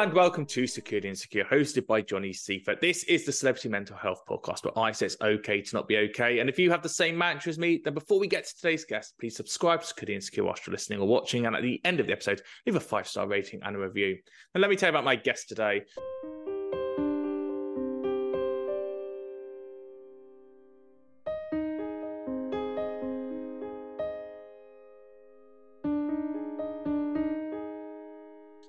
And welcome to Secure the Insecure, hosted by Johnny Seifert. This is the celebrity mental health podcast where I say it's okay to not be okay. And if you have the same mantra as me, then before we get to today's guest, please subscribe to Secure the Insecure whilst you're listening or watching. And at the end of the episode, leave a 5-star rating and a review. And let me tell you about my guest today.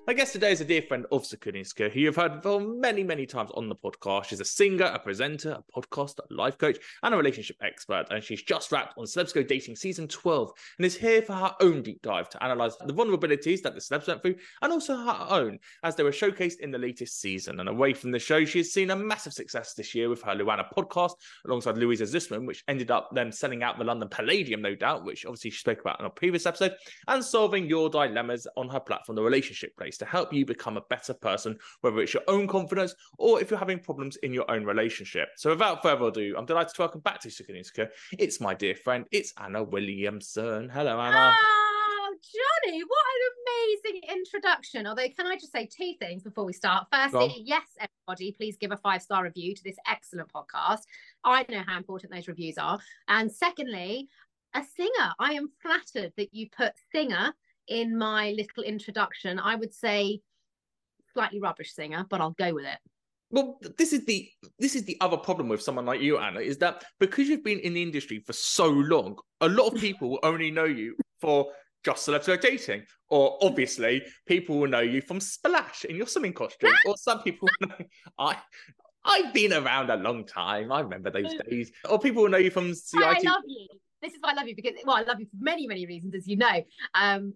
My guest today is a dear friend of Secure the Insecure, who you've heard from many, many times on the podcast. She's a singer, a presenter, a podcaster, a life coach, and a relationship expert. And she's just wrapped on Celebs Go Dating Season 12 and is here for her own deep dive to analyse the vulnerabilities that the celebs went through and also her own, as they were showcased in the latest season. And away from the show, she has seen a massive success this year with her Luana podcast alongside Louise Zissman, which ended up them selling out the London Palladium, no doubt, which obviously she spoke about in our previous episode, and solving your dilemmas on her platform, The Relationship Place, to help you become a better person, whether it's your own confidence or if you're having problems in your own relationship. So without further ado, I'm delighted to welcome back to Secure the Insecure. It's my dear friend, it's Anna Williamson. Hello, Anna. Oh, Johnny, what an amazing introduction. Although, can I just say two things before we start? Firstly, yes, everybody, please give a 5-star review to this excellent podcast. I know how important those reviews are. And secondly, a singer. I am flattered that you put singer in my little introduction. I would say slightly rubbish singer, but I'll go with it. Well, this is the other problem with someone like you, Anna, is that because you've been in the industry for so long, a lot of people will only know you for just Celebs Go Dating, or obviously people will know you from Splash in your swimming costume, or some people will know I've been around a long time. I remember those days. Or people will know you from CITV. I love you. This is why I love you, because, well, I love you for many, many reasons, as you know.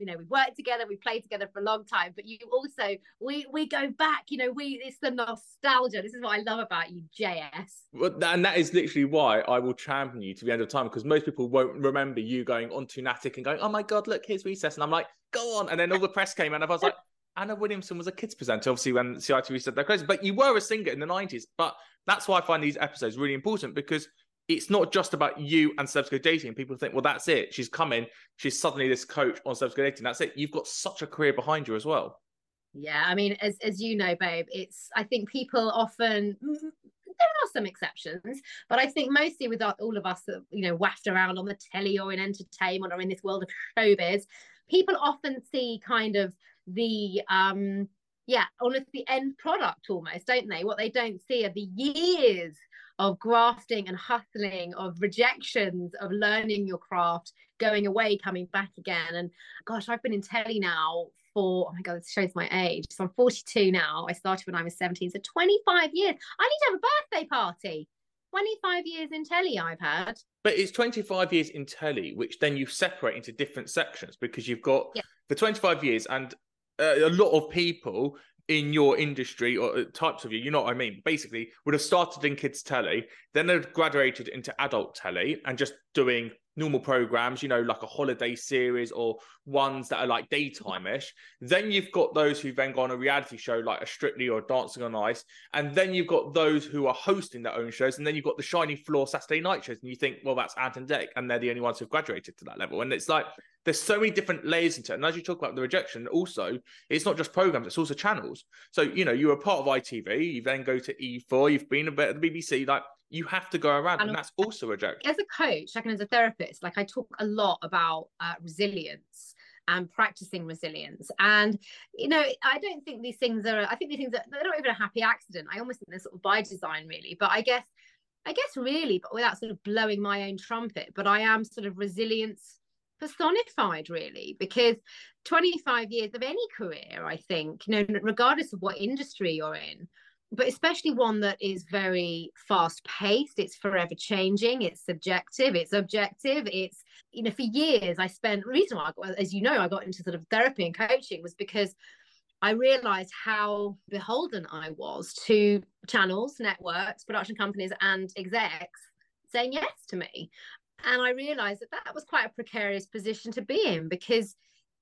We've worked together, we've played together for a long time, but you also, we go back, it's the nostalgia. This is what I love about you, JS. And that is literally why I will champion you to the end of time, because most people won't remember you going on Toonattik and going, oh my God, look, here's Recess. And I'm like, go on. And then all the press came and I was like, Anna Williamson was a kids presenter, obviously, when CITV said that crazy, but you were a singer in the 90s. But that's why I find these episodes really important, because it's not just about you and Celebs Go Dating. People think, well, that's it. She's coming. She's suddenly this coach on Celebs Go Dating. That's it. You've got such a career behind you as well. Yeah, I mean, as you know, babe, it's, I think people often, there are some exceptions, but I think mostly with all of us that, waft around on the telly or in entertainment or in this world of showbiz, people often see kind of the, honestly, end product almost, don't they? What they don't see are the years of grafting and hustling, of rejections, of learning your craft, going away, coming back again. And gosh, I've been in telly now for, oh my God, this shows my age. So I'm 42 now. I started when I was 17. So 25 years. I need to have a birthday party. 25 years in telly I've had. But it's 25 years in telly, which then you separate into different sections, because you've got the 25 years and a lot of people in your industry, or types of you know what I mean, basically would have started in kids telly, then they'd graduated into adult telly and just doing normal programs, you know, like a holiday series or ones that are like daytime-ish. Then you've got those who then go on a reality show like a Strictly or Dancing on Ice. And then you've got those who are hosting their own shows. And then you've got the shiny floor Saturday night shows. And you think, well, that's Ant and Dec. And they're the only ones who've graduated to that level. And it's like, there's so many different layers into it. And as you talk about the rejection, also, it's not just programs, it's also channels. So, you know, you were part of ITV, you then go to E4, you've been a bit at the BBC, like, you have to go around, and that's also a joke. As a coach, like, and as a therapist, like, I talk a lot about resilience and practicing resilience. And, you know, I don't think these things are, I think these things are, they're not even a happy accident. I almost think they're sort of by design, really. But I guess really, but without sort of blowing my own trumpet, but I am sort of resilience personified, really, because 25 years of any career, I think, you know, regardless of what industry you're in, but especially one that is very fast paced, it's forever changing, it's subjective, it's objective, it's, you know, for years I spent, the reason why, as you know, I got into sort of therapy and coaching was because I realized how beholden I was to channels, networks, production companies and execs saying yes to me. And I realized that that was quite a precarious position to be in, because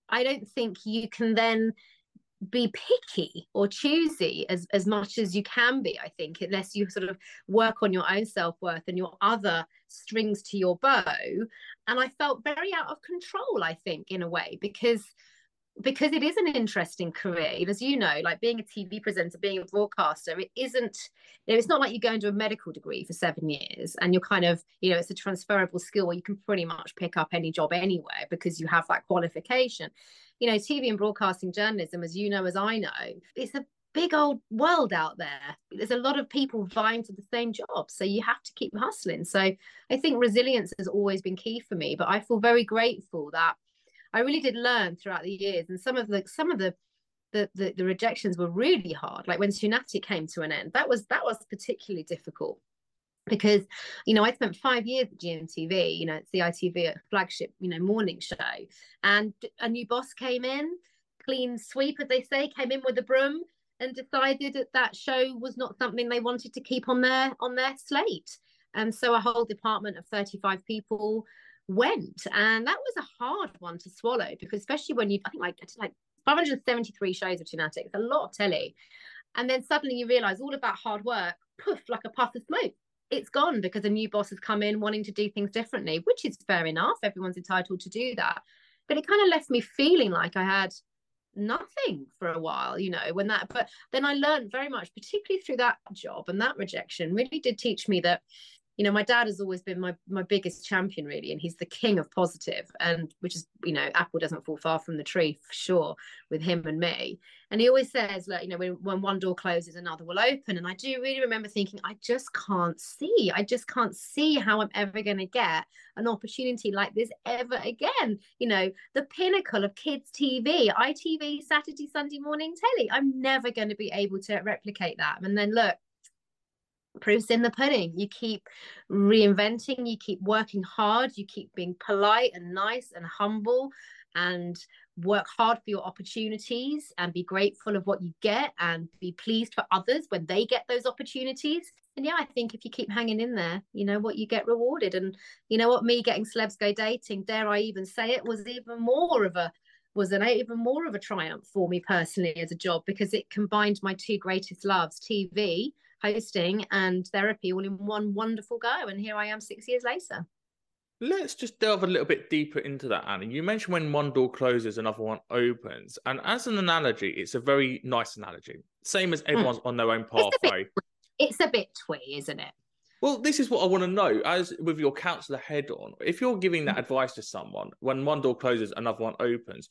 I don't think you can then be picky or choosy as much as you can be, I think, unless you sort of work on your own self-worth and your other strings to your bow. And I felt very out of control, I think, in a way, because it is an interesting career, as you know, like being a TV presenter, being a broadcaster, it isn't, you know, it's not like you go into a medical degree for 7 years and you're kind of, you know, it's a transferable skill where you can pretty much pick up any job anywhere because you have that qualification. You know, TV and broadcasting journalism, as you know, as I know, it's a big old world out there. There's a lot of people vying for the same job, so you have to keep hustling. So I think resilience has always been key for me, but I feel very grateful that I really did learn throughout the years, and some of the rejections were really hard. Like when Toonattik came to an end, that was particularly difficult because, you know, I spent 5 years at GMTV, you know, it's the ITV flagship, you know, morning show, and a new boss came in, clean sweep as they say, came in with a broom and decided that show was not something they wanted to keep on their slate, and so a whole department of 35 people went. And that was a hard one to swallow, because especially when you, I think, like, I did like 573 shows of Toonattik, it's a lot of telly, and then suddenly you realize all of that hard work, poof, like a puff of smoke, it's gone because a new boss has come in wanting to do things differently, which is fair enough, everyone's entitled to do that. But it kind of left me feeling like I had nothing for a while, you know, when that, but then I learned very much, particularly through that job, and that rejection really did teach me that, you know, my dad has always been my biggest champion, really, and he's the king of positive, and which is, you know, apple doesn't fall far from the tree for sure with him and me. And he always says, like, you know, when one door closes, another will open. And I do really remember thinking, I just can't see how I'm ever going to get an opportunity like this ever again. You know, the pinnacle of kids' TV, ITV, Saturday, Sunday morning telly. I'm never going to be able to replicate that. And then look, proof's in the pudding. You keep reinventing, you keep working hard, you keep being polite and nice and humble, and work hard for your opportunities, and be grateful of what you get, and be pleased for others when they get those opportunities. And yeah, I think if you keep hanging in there, you know what, you get rewarded. And you know what, me getting Celebs Go Dating, dare I even say it, was even more of a triumph for me personally as a job, because it combined my two greatest loves, TV hosting and therapy, all in one wonderful go. And here I am 6 years later. Let's just delve a little bit deeper into that, Anna. You mentioned when one door closes, another one opens. And as an analogy, it's a very nice analogy. Same as everyone's on their own pathway. It's a bit twee, isn't it? Well, this is what I want to know. As with your counsellor head on, if you're giving that advice to someone, when one door closes, another one opens,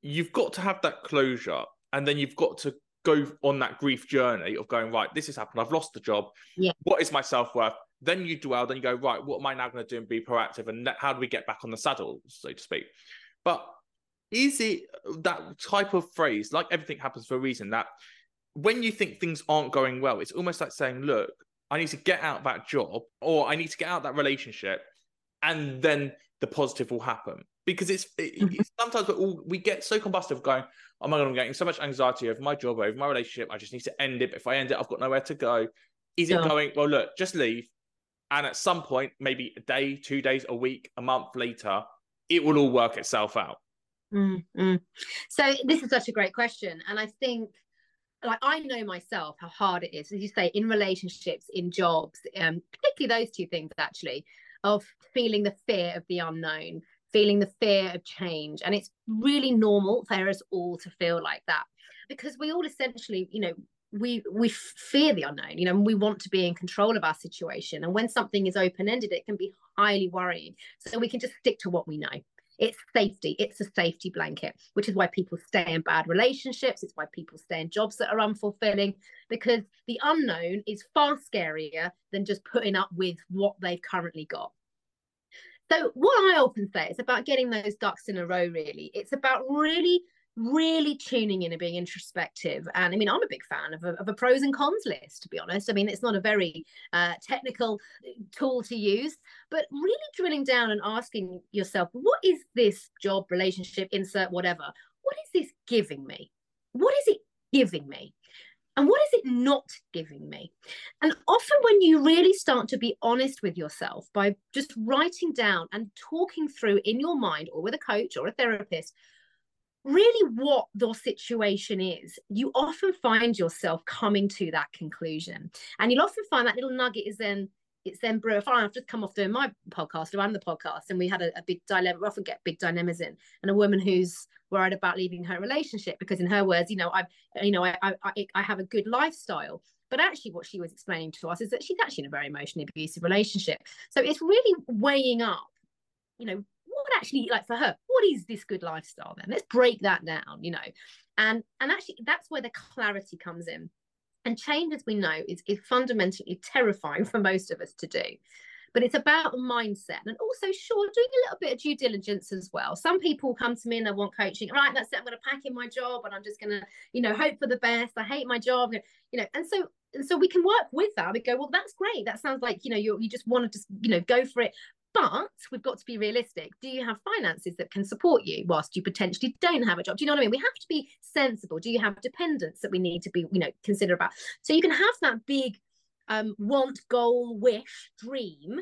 you've got to have that closure, and then you've got to go on that grief journey of going, right, this has happened, I've lost the job, yeah, what is my self-worth? Then you dwell, then you go, right, what am I now going to do and be proactive, and how do we get back on the saddle, so to speak? But is it that type of phrase, like everything happens for a reason, that when you think things aren't going well, it's almost like saying, look, I need to get out that job, or I need to get out that relationship, and then the positive will happen? Because it's sometimes we get so combustive going, oh my God, I'm getting so much anxiety over my job, over my relationship, I just need to end it. But if I end it, I've got nowhere to go. Is it going, well, look, just leave And at some point, maybe a day, 2 days, a week, a month later, it will all work itself out. Mm-hmm. So this is such a great question. And I think, like, I know myself how hard it is, as you say, in relationships, in jobs, particularly those two things, actually, of feeling the fear of the unknown, feeling the fear of change. And it's really normal for us all to feel like that, because we all essentially, you know, we fear the unknown, you know, and we want to be in control of our situation. And when something is open-ended, it can be highly worrying. So we can just stick to what we know. It's safety. It's a safety blanket, which is why people stay in bad relationships. It's why people stay in jobs that are unfulfilling, because the unknown is far scarier than just putting up with what they've currently got. So what I often say, it's about getting those ducks in a row, really. It's about really tuning in and being introspective. And I mean, I'm a big fan of a pros and cons list, to be honest. I mean, it's not a very technical tool to use, but really drilling down and asking yourself, what is this job, relationship, insert whatever, what is this giving me? What is it giving me? And what is it not giving me? And often when you really start to be honest with yourself by just writing down and talking through in your mind, or with a coach or a therapist, really what your situation is, you often find yourself coming to that conclusion. And you'll often find that little nugget is then, it's then brewing. I've just come off doing my podcast, around the podcast, and we had a big dilemma. We often get big dilemmas in, and a woman who's worried about leaving her relationship because, in her words, I have a good lifestyle. But actually what she was explaining to us is that she's actually in a very emotionally abusive relationship. So it's really weighing up, you know, what actually, like, for her, what is this good lifestyle then? Let's break that down, you know. And actually that's where the clarity comes in. And change, as we know, is fundamentally terrifying for most of us to do. But it's about mindset, and also, sure, doing a little bit of due diligence as well. Some people come to me and they want coaching. Right, that's it. I'm going to pack in my job and I'm just going to, you know, hope for the best. I hate my job, you know. And so we can work with that. We go, well, that's great. That sounds like, you know, you just want to just, you know, go for it. But we've got to be realistic. Do you have finances that can support you whilst you potentially don't have a job? Do you know what I mean? We have to be sensible. Do you have dependents that we need to be, you know, consider about? So you can have that big want, goal, wish, dream,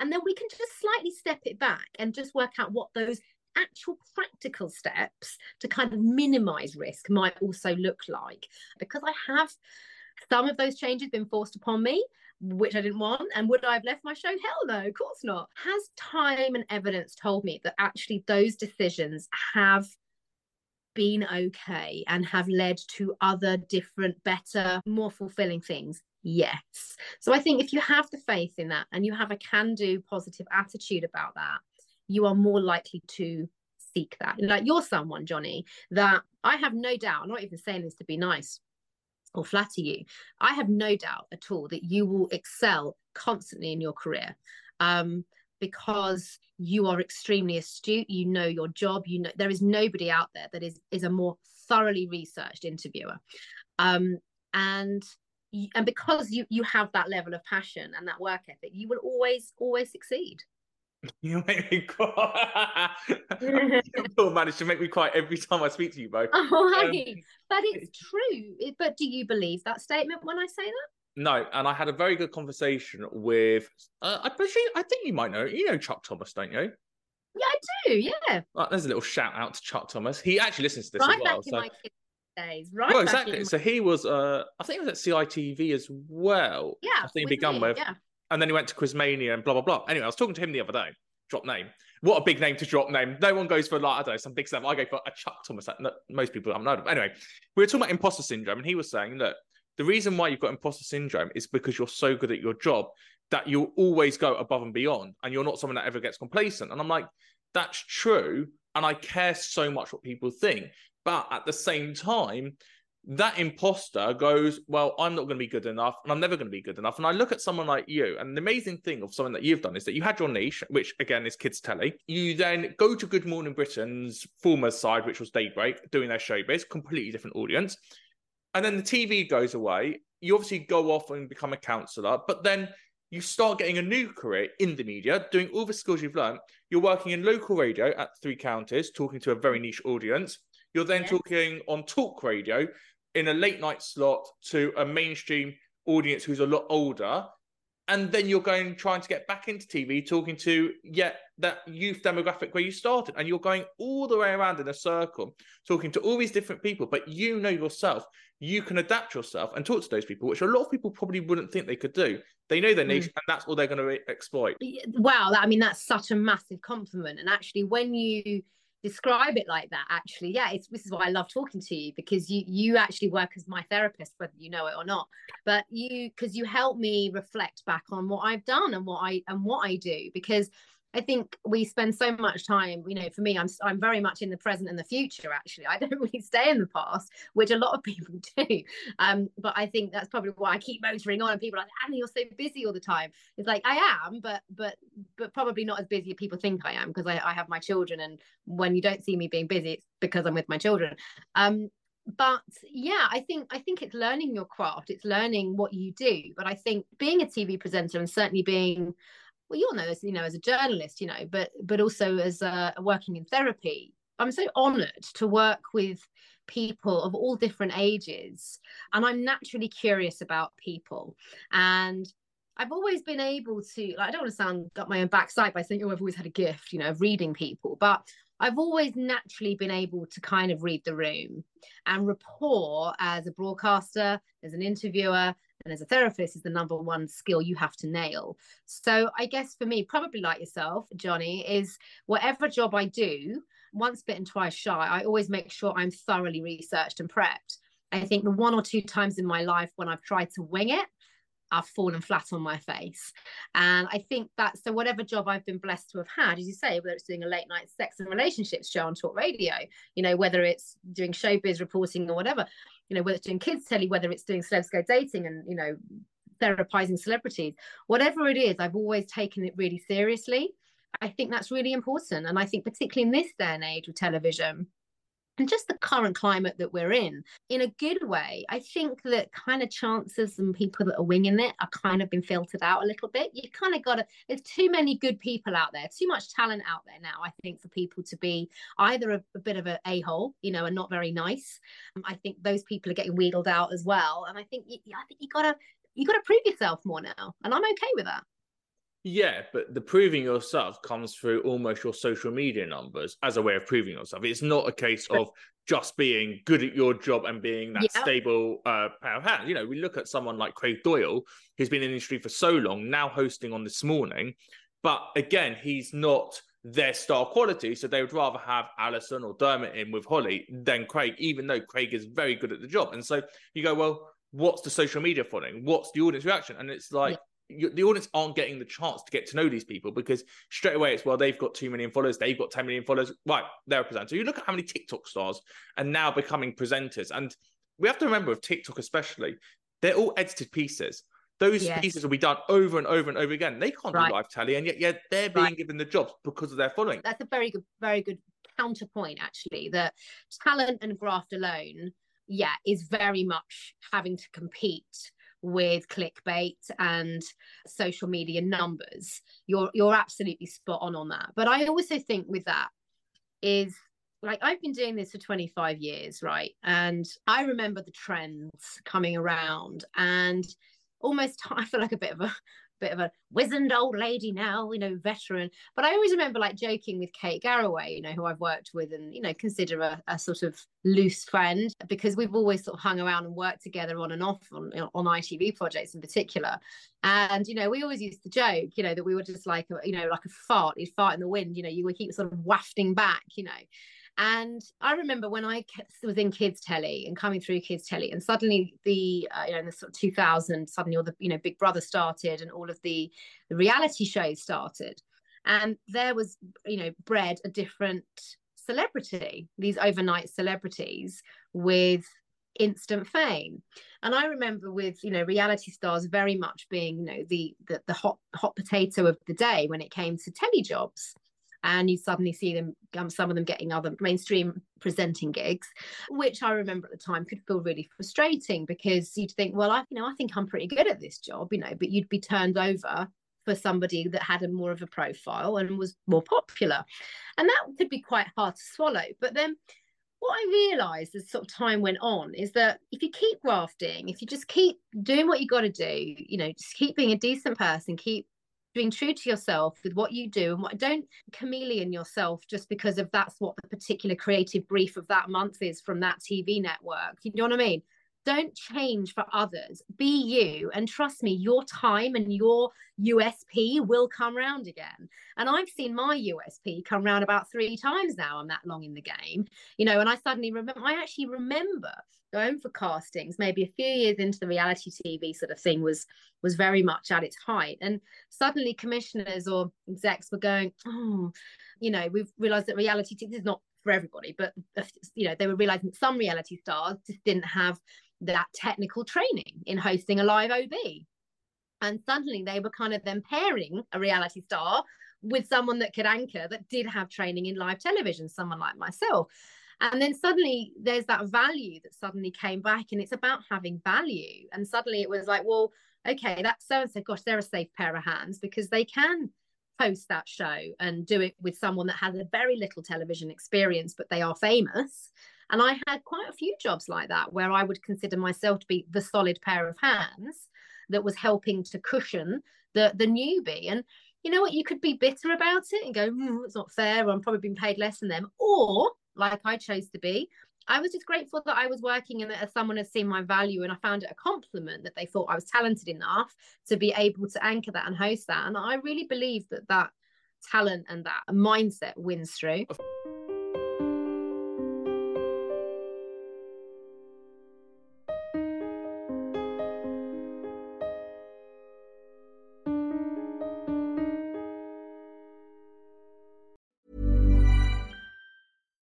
and then we can just slightly step it back and just work out what those actual practical steps to kind of minimize risk might also look like. Because I have some of those changes been forced upon me, which I didn't want. And would I have left my show? Hell no, of course not. Has time and evidence told me that actually those decisions have been okay and have led to other different, better, more fulfilling things? Yes. So I think if you have the faith in that and you have a can-do positive attitude about that, you are more likely to seek that. Like, you're someone, Johnny, that I have no doubt, I'm not even saying this to be nice or flatter you, I have no doubt at all that you will excel constantly in your career, because you are extremely astute. You know your job. You know, there is nobody out there that is a more thoroughly researched interviewer, and because you have that level of passion and that work ethic, you will always succeed. You make me cry. You manage to make me cry every time I speak to you both. Oh, but it's true. But do you believe that statement when I say that? No, and I had a very good conversation with. I think you might know. You know Chuck Thomas, don't you? Yeah, I do. Yeah. Right, there's a little shout out to Chuck Thomas. He actually listens to this right as well. Back in my kids' days, right? Well, exactly. So he was. I think he was at CITV as well. Yeah. I think he began with. Yeah. And then he went to Quizmania and blah, blah, blah. Anyway, I was talking to him the other day. Drop name. What a big name to drop name. No one goes for, like, I don't know, some big stuff. I go for a Chuck Thomas. Like, no, most people haven't heard of. Anyway, we were talking about imposter syndrome. And he was saying, look, the reason why you've got imposter syndrome is because you're so good at your job that you'll always go above and beyond. And you're not someone that ever gets complacent. And I'm like, that's true. And I care so much what people think. But at the same time, that imposter goes, well, I'm not going to be good enough and I'm never going to be good enough. And I look at someone like you, and the amazing thing of something that you've done is that you had your niche, which again is kids telly. You then go to Good Morning Britain's former side, which was Daybreak, doing their showbiz, completely different audience. And then the TV goes away. You obviously go off and become a counsellor, but then you start getting a new career in the media, doing all the skills you've learned. You're working in local radio at Three Counties, talking to a very niche audience. You're then talking on Talk Radio, in a late night slot to a mainstream audience who's a lot older. And then you're going trying to get back into TV, talking to that youth demographic where you started, and you're going all the way around in a circle, talking to all these different people. But you know yourself, you can adapt yourself and talk to those people, which a lot of people probably wouldn't think they could do. They know their niche, and that's all they're going to exploit. Wow, I mean, that's such a massive compliment. And actually, when you describe it like that, actually, yeah, this is why I love talking to you, because you actually work as my therapist, whether you know it or not. But because you help me reflect back on what I've done and what I do, because I think we spend so much time, you know, for me, I'm very much in the present and the future, actually. I don't really stay in the past, which a lot of people do. But I think that's probably why I keep motoring on, and people are like, Anna, you're so busy all the time. It's like, I am, but probably not as busy as people think I am, because I have my children. And when you don't see me being busy, it's because I'm with my children. But yeah, I think it's learning your craft. It's learning what you do. But I think being a TV presenter, and certainly being... well, you'll know this, you know, as a journalist, you know, but also as working in therapy, I'm so honoured to work with people of all different ages, and I'm naturally curious about people. And I've always been able to, like, I don't want to sound up my own backside by saying, oh, I've always had a gift, you know, of reading people, but I've always naturally been able to kind of read the room and rapport as a broadcaster, as an interviewer, and as a therapist is the number one skill you have to nail. So I guess for me, probably like yourself, Johnny, is whatever job I do, once bitten, twice shy, I always make sure I'm thoroughly researched and prepped. I think the one or two times in my life when I've tried to wing it, I've fallen flat on my face. And I think that, so whatever job I've been blessed to have had, as you say, whether it's doing a late night sex and relationships show on Talk Radio, you know, whether it's doing showbiz reporting or whatever, you know, whether it's doing kids telly, whether it's doing Celebs Go Dating and, you know, therapizing celebrities, whatever it is, I've always taken it really seriously. I think that's really important. And I think particularly in this day and age with television, and just the current climate that we're in a good way, I think that kind of chances and people that are winging it are kind of been filtered out a little bit. You kind of got to, there's too many good people out there, too much talent out there now, I think, for people to be either a bit of an a-hole, you know, and not very nice. I think those people are getting wheedled out as well. And I think you got to prove yourself more now. And I'm okay with that. Yeah, but the proving yourself comes through almost your social media numbers as a way of proving yourself. It's not a case of just being good at your job and being that stable pair of hands. You know, we look at someone like Craig Doyle, who's been in the industry for so long, now hosting on This Morning. But again, he's not their star quality, so they would rather have Alison or Dermot in with Holly than Craig, even though Craig is very good at the job. And so you go, well, what's the social media following? What's the audience reaction? And it's like... yeah. The audience aren't getting the chance to get to know these people, because straight away it's, well, they've got 2 million followers, they've got 10 million followers, right, they're a presenter. You look at how many TikTok stars are now becoming presenters. And we have to remember with TikTok especially, they're all edited pieces. Those pieces will be done over and over and over again. They can't do live telly, and yet they're being given the jobs because of their following. That's a very good counterpoint, actually, that talent and graft alone, is very much having to compete with clickbait and social media numbers. You're absolutely spot on that. But I also think with that is, like, I've been doing this for 25 years, right? And I remember the trends coming around, and almost I feel like a bit of a wizened old lady now, you know, veteran. But I always remember, like, joking with Kate Garraway, you know, who I've worked with and, you know, consider a sort of loose friend, because we've always sort of hung around and worked together on and off on ITV projects in particular. And, you know, we always used to joke, you know, that we were just like, you know, like a fart, you'd fart in the wind, you know, you would keep sort of wafting back, you know. And I remember when I was in kids telly and coming through kids telly, and suddenly in the sort of 2000, suddenly all the, you know, Big Brother started and all of the reality shows started. And there was, you know, bred a different celebrity, these overnight celebrities with instant fame. And I remember with, you know, reality stars very much being, you know, the hot potato of the day when it came to telly jobs. And you suddenly see them, some of them getting other mainstream presenting gigs, which I remember at the time could feel really frustrating, because you'd think, well, I think I'm pretty good at this job, you know, but you'd be turned over for somebody that had more of a profile and was more popular. And that could be quite hard to swallow. But then what I realised as sort of time went on is that if you keep grafting, if you just keep doing what you got to do, you know, just keep being a decent person, keep being true to yourself with what you do, and what, don't chameleon yourself just because of that's what the particular creative brief of that month is from that TV network. You know what I mean? Don't change for others. Be you. And trust me, your time and your USP will come round again. And I've seen my USP come round about 3 times now. I'm that long in the game, you know, and I suddenly remember, I actually remember going for castings maybe a few years into the reality TV sort of thing was very much at its height. And suddenly commissioners or execs were going, oh, you know, we've realised that reality TV is not for everybody, but, you know, they were realising that some reality stars just didn't have that technical training in hosting a live OB, and suddenly they were kind of then pairing a reality star with someone that could anchor, that did have training in live television, someone like myself. And then suddenly there's that value that suddenly came back, and it's about having value. And suddenly it was like, well, okay, that's so-and-so, gosh, they're a safe pair of hands because they can host that show and do it with someone that has a very little television experience, but they are famous. And I had quite a few jobs like that where I would consider myself to be the solid pair of hands that was helping to cushion the newbie. And you know what? You could be bitter about it and go, it's not fair, or I'm probably being paid less than them. Or, like I chose to be, I was just grateful that I was working and that someone had seen my value, and I found it a compliment that they thought I was talented enough to be able to anchor that and host that. And I really believe that that talent and that mindset wins through.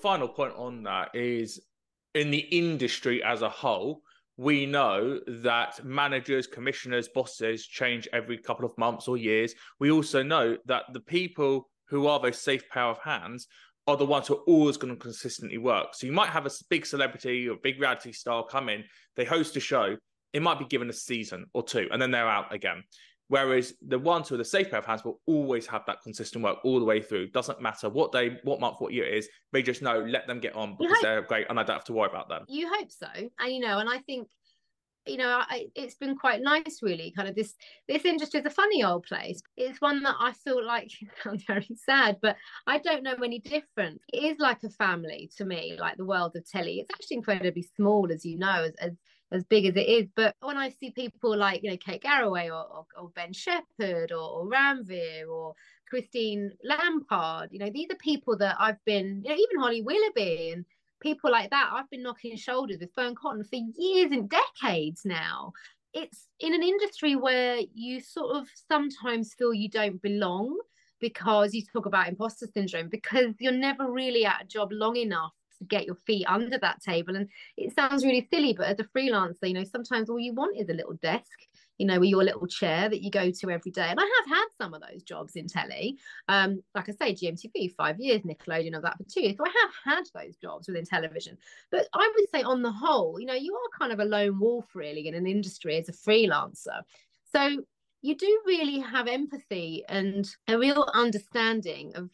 Final point on that is, in the industry as a whole, we know that managers, commissioners, bosses change every couple of months or years. We also know that the people who are those safe pair of hands are the ones who are always going to consistently work. So you might have a big celebrity or big reality star come in, they host a show, it might be given a season or two, and then they're out again. Whereas the ones who are the safe pair of hands will always have that consistent work all the way through. Doesn't matter what day, what month, what year it is. They just know, let them get on because they're great and I don't have to worry about them. You hope so. And, you know, and I think it's been quite nice, really. Kind of this industry is a funny old place. It's one that I feel like, sounds very sad, but I don't know any different. It is like a family to me, like the world of telly. It's actually incredibly small, as you know, as big as it is. But when I see people like, Kate Garraway or Ben Shepherd or Ranveer or Christine Lampard, these are people that I've been, even Holly Willoughby and people like that, I've been knocking shoulders with Fern Cotton for years and decades now. It's in an industry where you sort of sometimes feel you don't belong, because you talk about imposter syndrome, because you're never really at a job long enough to get your feet under that table. And it sounds really silly, but as a freelancer, sometimes all you want is a little desk, with your little chair that you go to every day. And I have had some of those jobs in telly. Like I say, GMTV, 5 years, Nickelodeon of that for 2 years. So I have had those jobs within television. But I would say on the whole, you are kind of a lone wolf really in an industry as a freelancer. So you do really have empathy and a real understanding of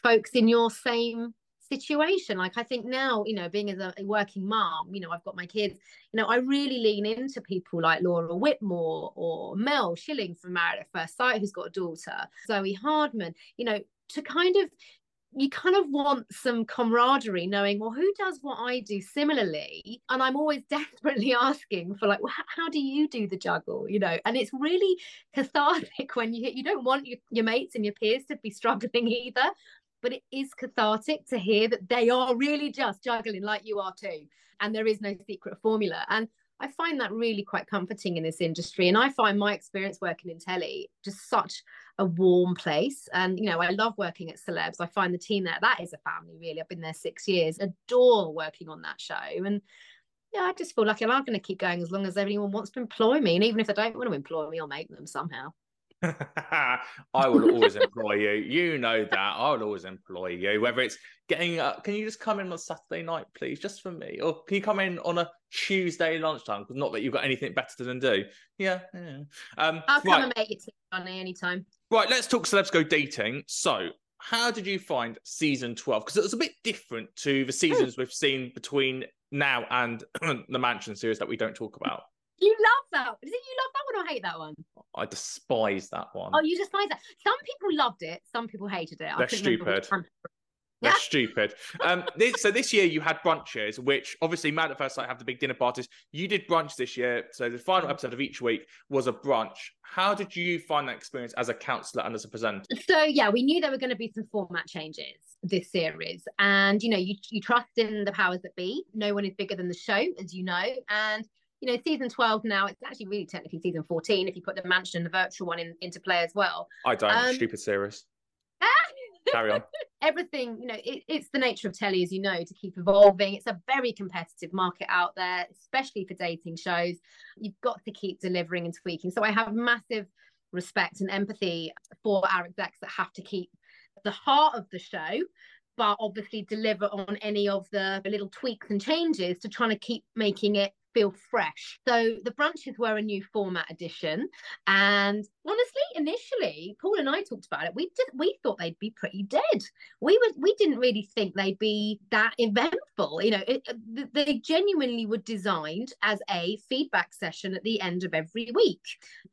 folks in your same situation. Like I think now, being as a working mom, I've got my kids, I really lean into people like Laura Whitmore or Mel Schilling from Married at First Sight, who's got a daughter, Zoe Hardman, to you kind of want some camaraderie, knowing, well, who does what I do similarly? And I'm always desperately asking for like, well, how do you do the juggle? And it's really cathartic when you don't want your mates and your peers to be struggling either. But it is cathartic to hear that they are really just juggling like you are too. And there is no secret formula. And I find that really quite comforting in this industry. And I find my experience working in telly just such a warm place. And, I love working at Celebs. I find the team there, that is a family, really. I've been there 6 years, adore working on that show. And yeah, I just feel like I'm going to keep going as long as anyone wants to employ me. And even if they don't want to employ me, I'll make them somehow. I will always employ you. You know that. I will always employ you. Whether it's getting up, can you just come in on Saturday night, please, just for me? Or can you come in on a Tuesday lunchtime? Because not that you've got anything better than do. Yeah. I'll come and make you tea, Johnny, anytime. Right, let's talk Celebs Go Dating. So, how did you find season 12? Because it was a bit different to the seasons we've seen between now and the Mansion series that we don't talk about. You love that. Is it you love that one or hate that one? I despise that one. Oh, you despise that. Some people loved it. Some people hated it. They're stupid. They're stupid. So this year you had brunches, which obviously Mad at First Sight have the big dinner parties. You did brunch this year. So the final episode of each week was a brunch. How did you find that experience as a counsellor and as a presenter? So, yeah, we knew there were going to be some format changes this series. And, you trust in the powers that be. No one is bigger than the show, as you know. And season 12 now, it's actually really technically season 14 if you put the Mansion and the virtual one into play as well. I don't. Stupid series. Carry on. Everything, it's the nature of telly, as you know, to keep evolving. It's a very competitive market out there, especially for dating shows. You've got to keep delivering and tweaking. So I have massive respect and empathy for our execs that have to keep the heart of the show, but obviously deliver on any of the little tweaks and changes to trying to keep making it feel fresh. So the brunches were a new format addition, and honestly, initially, Paul and I talked about it. We thought they'd be pretty dead. We didn't really think they'd be that eventful. They genuinely were designed as a feedback session at the end of every week,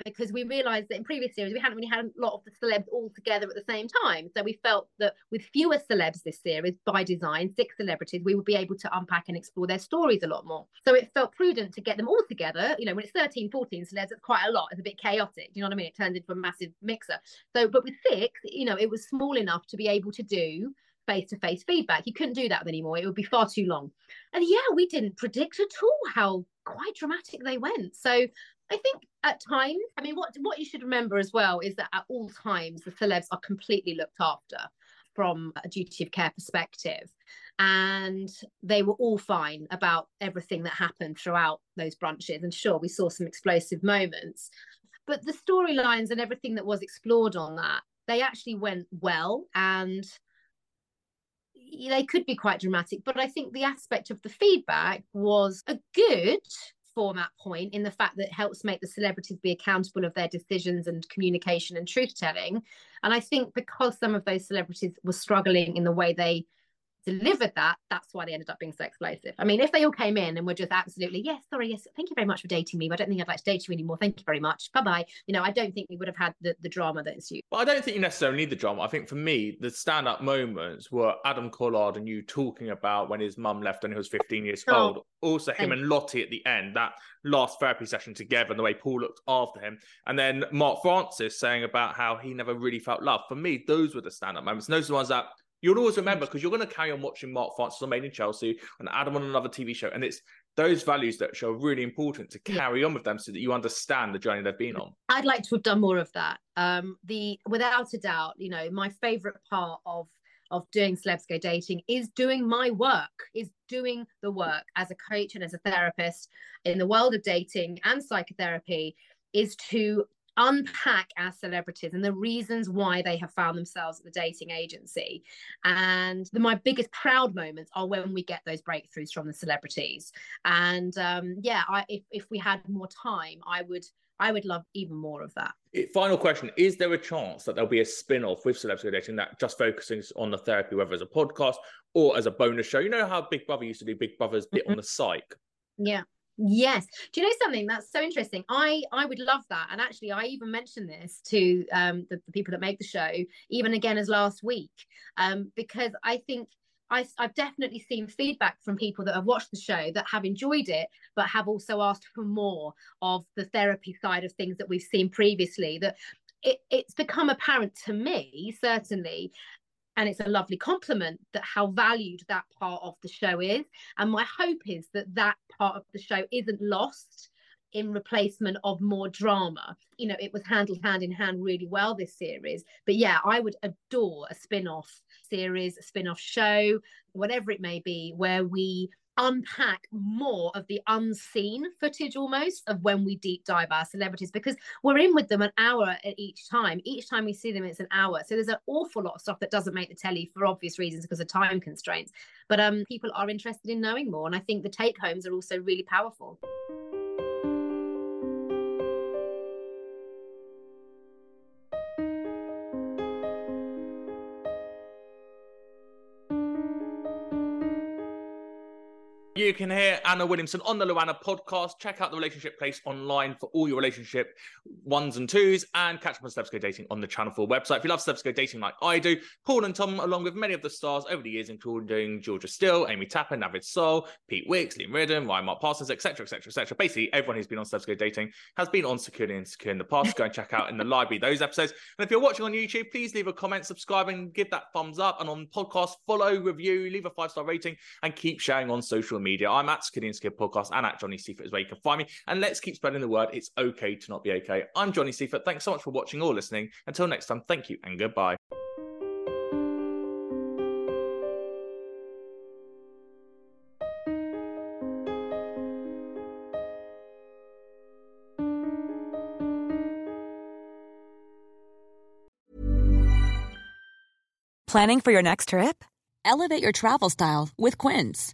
because we realised that in previous series we hadn't really had a lot of the celebs all together at the same time. So we felt that with fewer celebs this series, by design, 6 celebrities, we would be able to unpack and explore their stories a lot more. So it felt prudent to get them all together. When it's 13, 14 celebs, it's quite a lot. It's a bit chaotic. You know what I mean? It turns into a massive mixer. So, but with 6, it was small enough to be able to do face-to-face feedback. You couldn't do that anymore. It would be far too long. And yeah, we didn't predict at all how quite dramatic they went. So I think at times, what you should remember as well is that at all times, the celebs are completely looked after from a duty of care perspective. And they were all fine about everything that happened throughout those brunches. And sure, we saw some explosive moments, but the storylines and everything that was explored on that, they actually went well, and they could be quite dramatic. But I think the aspect of the feedback was a good format point in the fact that it helps make the celebrities be accountable of their decisions and communication and truth telling. And I think because some of those celebrities were struggling in the way they delivered that, that's why they ended up being so explosive. I mean, if they all came in and were just absolutely, yes, sorry, yes, thank you very much for dating me, but I don't think I'd like to date you anymore, thank you very much, bye-bye, you know, I don't think we would have had the drama that ensued. Well, I don't think you necessarily need the drama. I think for me, the stand-up moments were Adam Collard and you talking about when his mum left when he was 15 years old. Also him and Lottie at the end, that last therapy session together and the way Paul looked after him. And then Mark Francis saying about how he never really felt love. For me, those were the stand-up moments. And those are the ones that you'll always remember because you're going to carry on watching Mark Francis on Made in Chelsea and Adam on another TV show. And it's those values that are really important to carry on with them so that you understand the journey they've been on. I'd like to have done more of that. Without a doubt, you know, my favourite part of doing Celebs Go Dating is doing my work, is doing the work as a coach and as a therapist in the world of dating and psychotherapy, is to unpack our celebrities and the reasons why they have found themselves at the dating agency. And my biggest proud moments are when we get those breakthroughs from the celebrities. And if we had more time, I would love even more of that. Final question, is there a chance that there'll be a spin-off with Celebs Go Dating that just focuses on the therapy, whether as a podcast or as a bonus show? You know how Big Brother used to do Big Brother's bit on the psych? Yeah. Yes. Do you know something? That's so interesting. I would love that. And actually, I even mentioned this to the people that make the show, even again as last week, because I think I've definitely seen feedback from people that have watched the show that have enjoyed it, but have also asked for more of the therapy side of things that we've seen previously. That it's become apparent to me, certainly, and it's a lovely compliment, that how valued that part of the show is. And my hope is that that part of the show isn't lost in replacement of more drama. You know, it was handled hand in hand really well, this series. But yeah, I would adore a spin-off series, a spin-off show, whatever it may be, where we unpack more of the unseen footage almost of when we deep dive our celebrities, because we're in with them an hour at each time. Each time we see them, it's an hour. So there's an awful lot of stuff that doesn't make the telly for obvious reasons because of time constraints. But people are interested in knowing more. And I think the take homes are also really powerful. You can hear Anna Williamson on the Luana podcast. Check out The Relationship Place online for all your relationship ones and twos, and catch up on Celebs Go Dating on the Channel 4 website. If you love Celebs Go Dating like I do, Paul and Tom, along with many of the stars over the years, including Georgia Still, Amy Tapper, Navid Soul, Pete Wicks, Liam Riordan, Ryan Mark Parsons, etc., etc., etc. Basically, everyone who's been on Celebs Go Dating has been on Secure the Insecure in the past. Go and check out in the library those episodes. And if you're watching on YouTube, please leave a comment, subscribe, and give that thumbs up. And on podcast, follow, review, leave a 5-star rating, and keep sharing on social media. I'm at Secure the Insecure Podcast, and at Johnny Seifert is where you can find me. And let's keep spreading the word. It's okay to not be okay. I'm Johnny Seifert. Thanks so much for watching or listening. Until next time, thank you and goodbye. Planning for your next trip? Elevate your travel style with Quince.